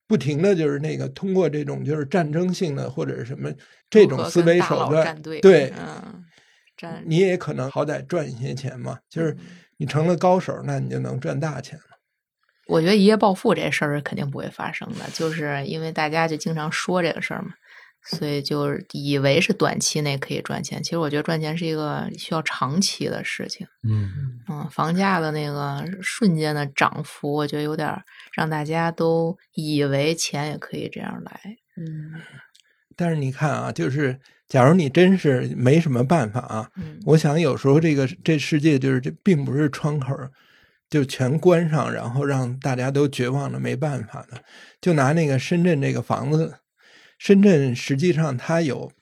不停的就是那个通过这种就是战争性的或者是什么这种思维手段，对，你也可能好歹赚一些钱嘛，就是你成了高手那你就能赚大钱了。我觉得一夜暴富这事儿肯定不会发生的，就是因为大家就经常说这个事儿嘛，所以就以为是短期内可以赚钱，其实我觉得赚钱是一个需要长期的事情。嗯嗯，房价的那个瞬间的涨幅，我觉得有点让大家都以为钱也可以这样来。嗯，但是你看啊，就是假如你真是没什么办法啊，嗯、我想有时候这个这世界就是这并不是窗口就全关上，然后让大家都绝望了没办法的。就拿那个深圳这个房子。深圳实际上它有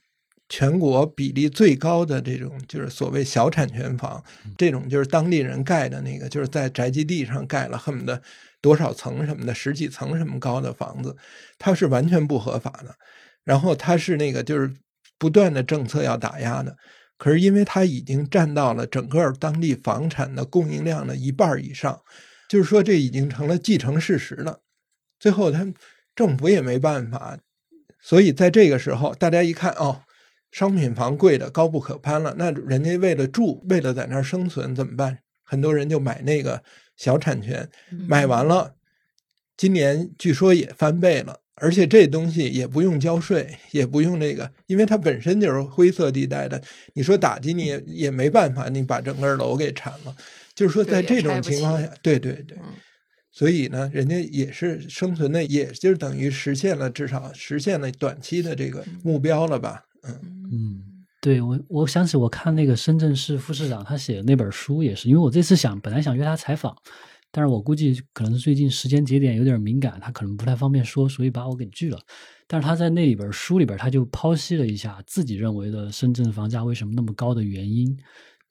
全国比例最高的这种就是所谓小产权房，这种就是当地人盖的那个就是在宅基地上盖了恨不得多少层什么的十几层什么高的房子，它是完全不合法的，然后它是那个就是不断的政策要打压的。可是因为它已经占到了整个当地房产的供应量的一半以上，就是说这已经成了既成事实了。最后他政府也没办法，所以在这个时候大家一看，哦，商品房贵的高不可攀了，那人家为了住，为了在那儿生存怎么办？很多人就买那个小产权，买完了今年据说也翻倍了，而且这东西也不用交税，也不用那个，因为它本身就是灰色地带的，你说打击你 也, 也没办法，你把整个楼给铲了，就是说在这种情况下，对对对，所以呢人家也是生存的，也就等于实现了，至少实现了短期的这个目标了吧。嗯嗯，对，我我想起我看那个深圳市副市长他写的那本书，也是因为我这次想本来想约他采访，但是我估计可能最近时间节点有点敏感，他可能不太方便说，所以把我给拒了。但是他在那里边书里边他就剖析了一下自己认为的深圳房价为什么那么高的原因，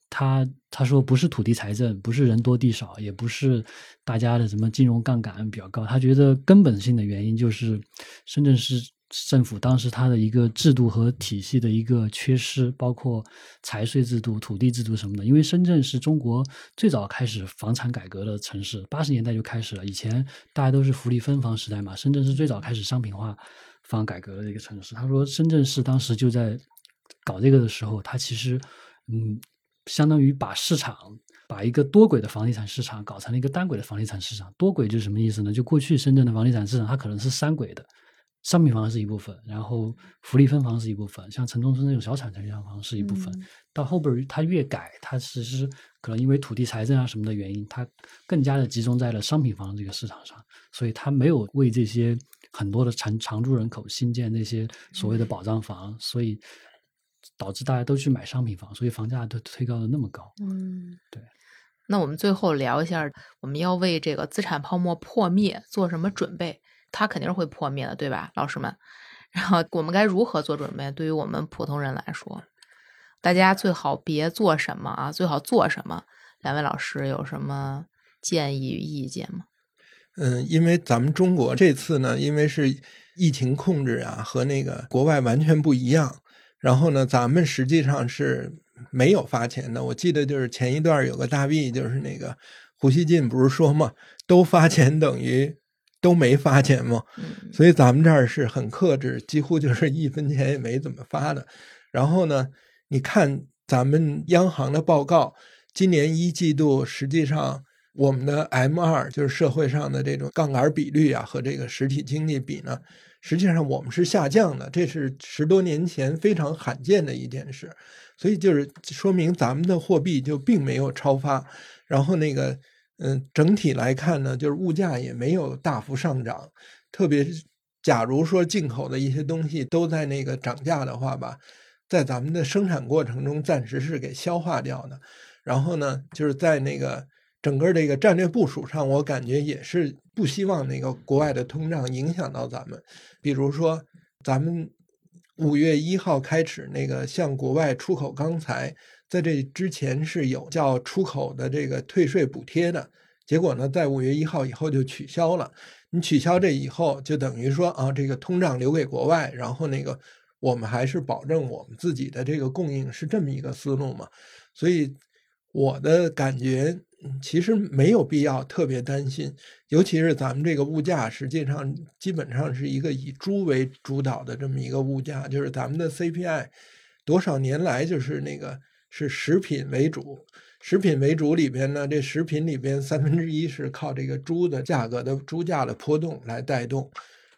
他他说不是土地财政，不是人多地少，也不是大家的什么金融杠杆比较高，他觉得根本性的原因就是深圳市政府当时它的一个制度和体系的一个缺失，包括财税制度、土地制度什么的。因为深圳是中国最早开始房产改革的城市，八十年代就开始了，以前大家都是福利分房时代嘛，深圳是最早开始商品化房改革的一个城市。他说深圳市当时就在搞这个的时候，它其实嗯，相当于把市场把一个多轨的房地产市场搞成了一个单轨的房地产市场。多轨就是什么意思呢？就过去深圳的房地产市场它可能是三轨的，商品房是一部分，然后福利分房是一部分，像城中村那种小产权房是一部分、嗯、到后边它越改，它其实可能因为土地财政啊什么的原因，它更加的集中在了商品房这个市场上，所以它没有为这些很多的常常住人口新建那些所谓的保障房、嗯、所以导致大家都去买商品房，所以房价都推高的那么高。嗯，对。那我们最后聊一下，我们要为这个资产泡沫破灭做什么准备？它肯定是会破灭的，对吧，老师们？然后我们该如何做准备？对于我们普通人来说，大家最好别做什么啊，最好做什么？两位老师有什么建议与意见吗？嗯，因为咱们中国这次呢，因为是疫情控制啊，和那个国外完全不一样。然后呢，咱们实际上是没有发钱的。我记得就是前一段有个大 V， 就是那个胡锡进不是说嘛，都发钱等于都没发钱嘛，所以咱们这儿是很克制，几乎就是一分钱也没怎么发的。然后呢，你看咱们央行的报告，今年一季度实际上我们的 M 二 就是社会上的这种杠杆比率啊，和这个实体经济比呢，实际上我们是下降的，这是十多年前非常罕见的一件事。所以就是说明咱们的货币就并没有超发，然后那个嗯，整体来看呢，就是物价也没有大幅上涨，特别是假如说进口的一些东西都在那个涨价的话吧，在咱们的生产过程中暂时是给消化掉的。然后呢，就是在那个整个这个战略部署上，我感觉也是不希望那个国外的通胀影响到咱们。比如说，咱们五月一号开始那个向国外出口钢材。在这之前是有叫出口的这个退税补贴的，结果呢，在五月一号以后就取消了。你取消这以后，就等于说啊，这个通胀留给国外，然后那个我们还是保证我们自己的这个供应，是这么一个思路嘛。所以我的感觉其实没有必要特别担心，尤其是咱们这个物价实际上基本上是一个以猪为主导的这么一个物价，就是咱们的 C P I 多少年来就是那个是食品为主，食品为主里边呢，这食品里边三分之一是靠这个猪的价格的猪价的波动来带动。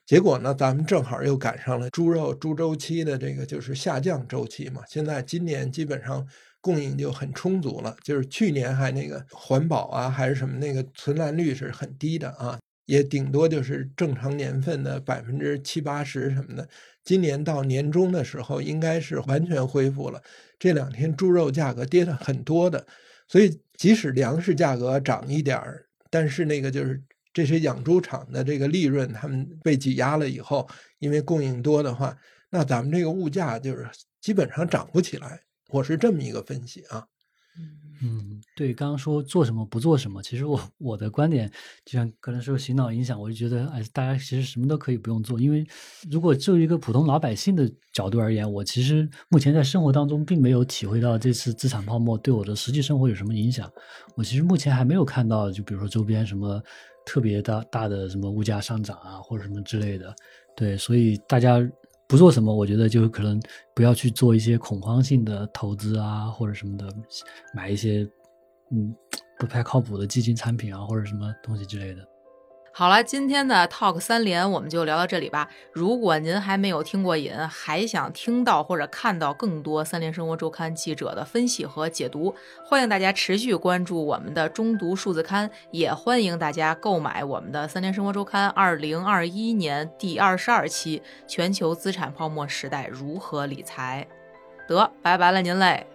结果呢，咱们正好又赶上了猪肉猪周期的这个就是下降周期嘛。现在今年基本上供应就很充足了，就是去年还那个环保啊还是什么那个存栏率是很低的啊，也顶多就是正常年份的百分之七八十什么的。今年到年中的时候应该是完全恢复了。这两天猪肉价格跌了很多的，所以即使粮食价格涨一点，但是那个就是这些养猪场的这个利润他们被挤压了以后，因为供应多的话，那咱们这个物价就是基本上涨不起来。我是这么一个分析啊。嗯，对，刚刚说做什么不做什么，其实我我的观点，就像刚才说洗脑影响，我就觉得，哎，大家其实什么都可以不用做，因为如果就一个普通老百姓的角度而言，我其实目前在生活当中并没有体会到这次资产泡沫对我的实际生活有什么影响。我其实目前还没有看到，就比如说周边什么特别大大的什么物价上涨啊，或者什么之类的。对，所以大家不做什么，我觉得就可能不要去做一些恐慌性的投资啊，或者什么的，买一些嗯不太靠谱的基金产品啊，或者什么东西之类的。好了，今天的 Talk 三联我们就聊到这里吧。如果您还没有听过瘾，还想听到或者看到更多三联生活周刊记者的分析和解读，欢迎大家持续关注我们的中读数字刊，也欢迎大家购买我们的三联生活周刊二零二一年第二十二期全球资产泡沫时代如何理财。得，拜拜了您嘞。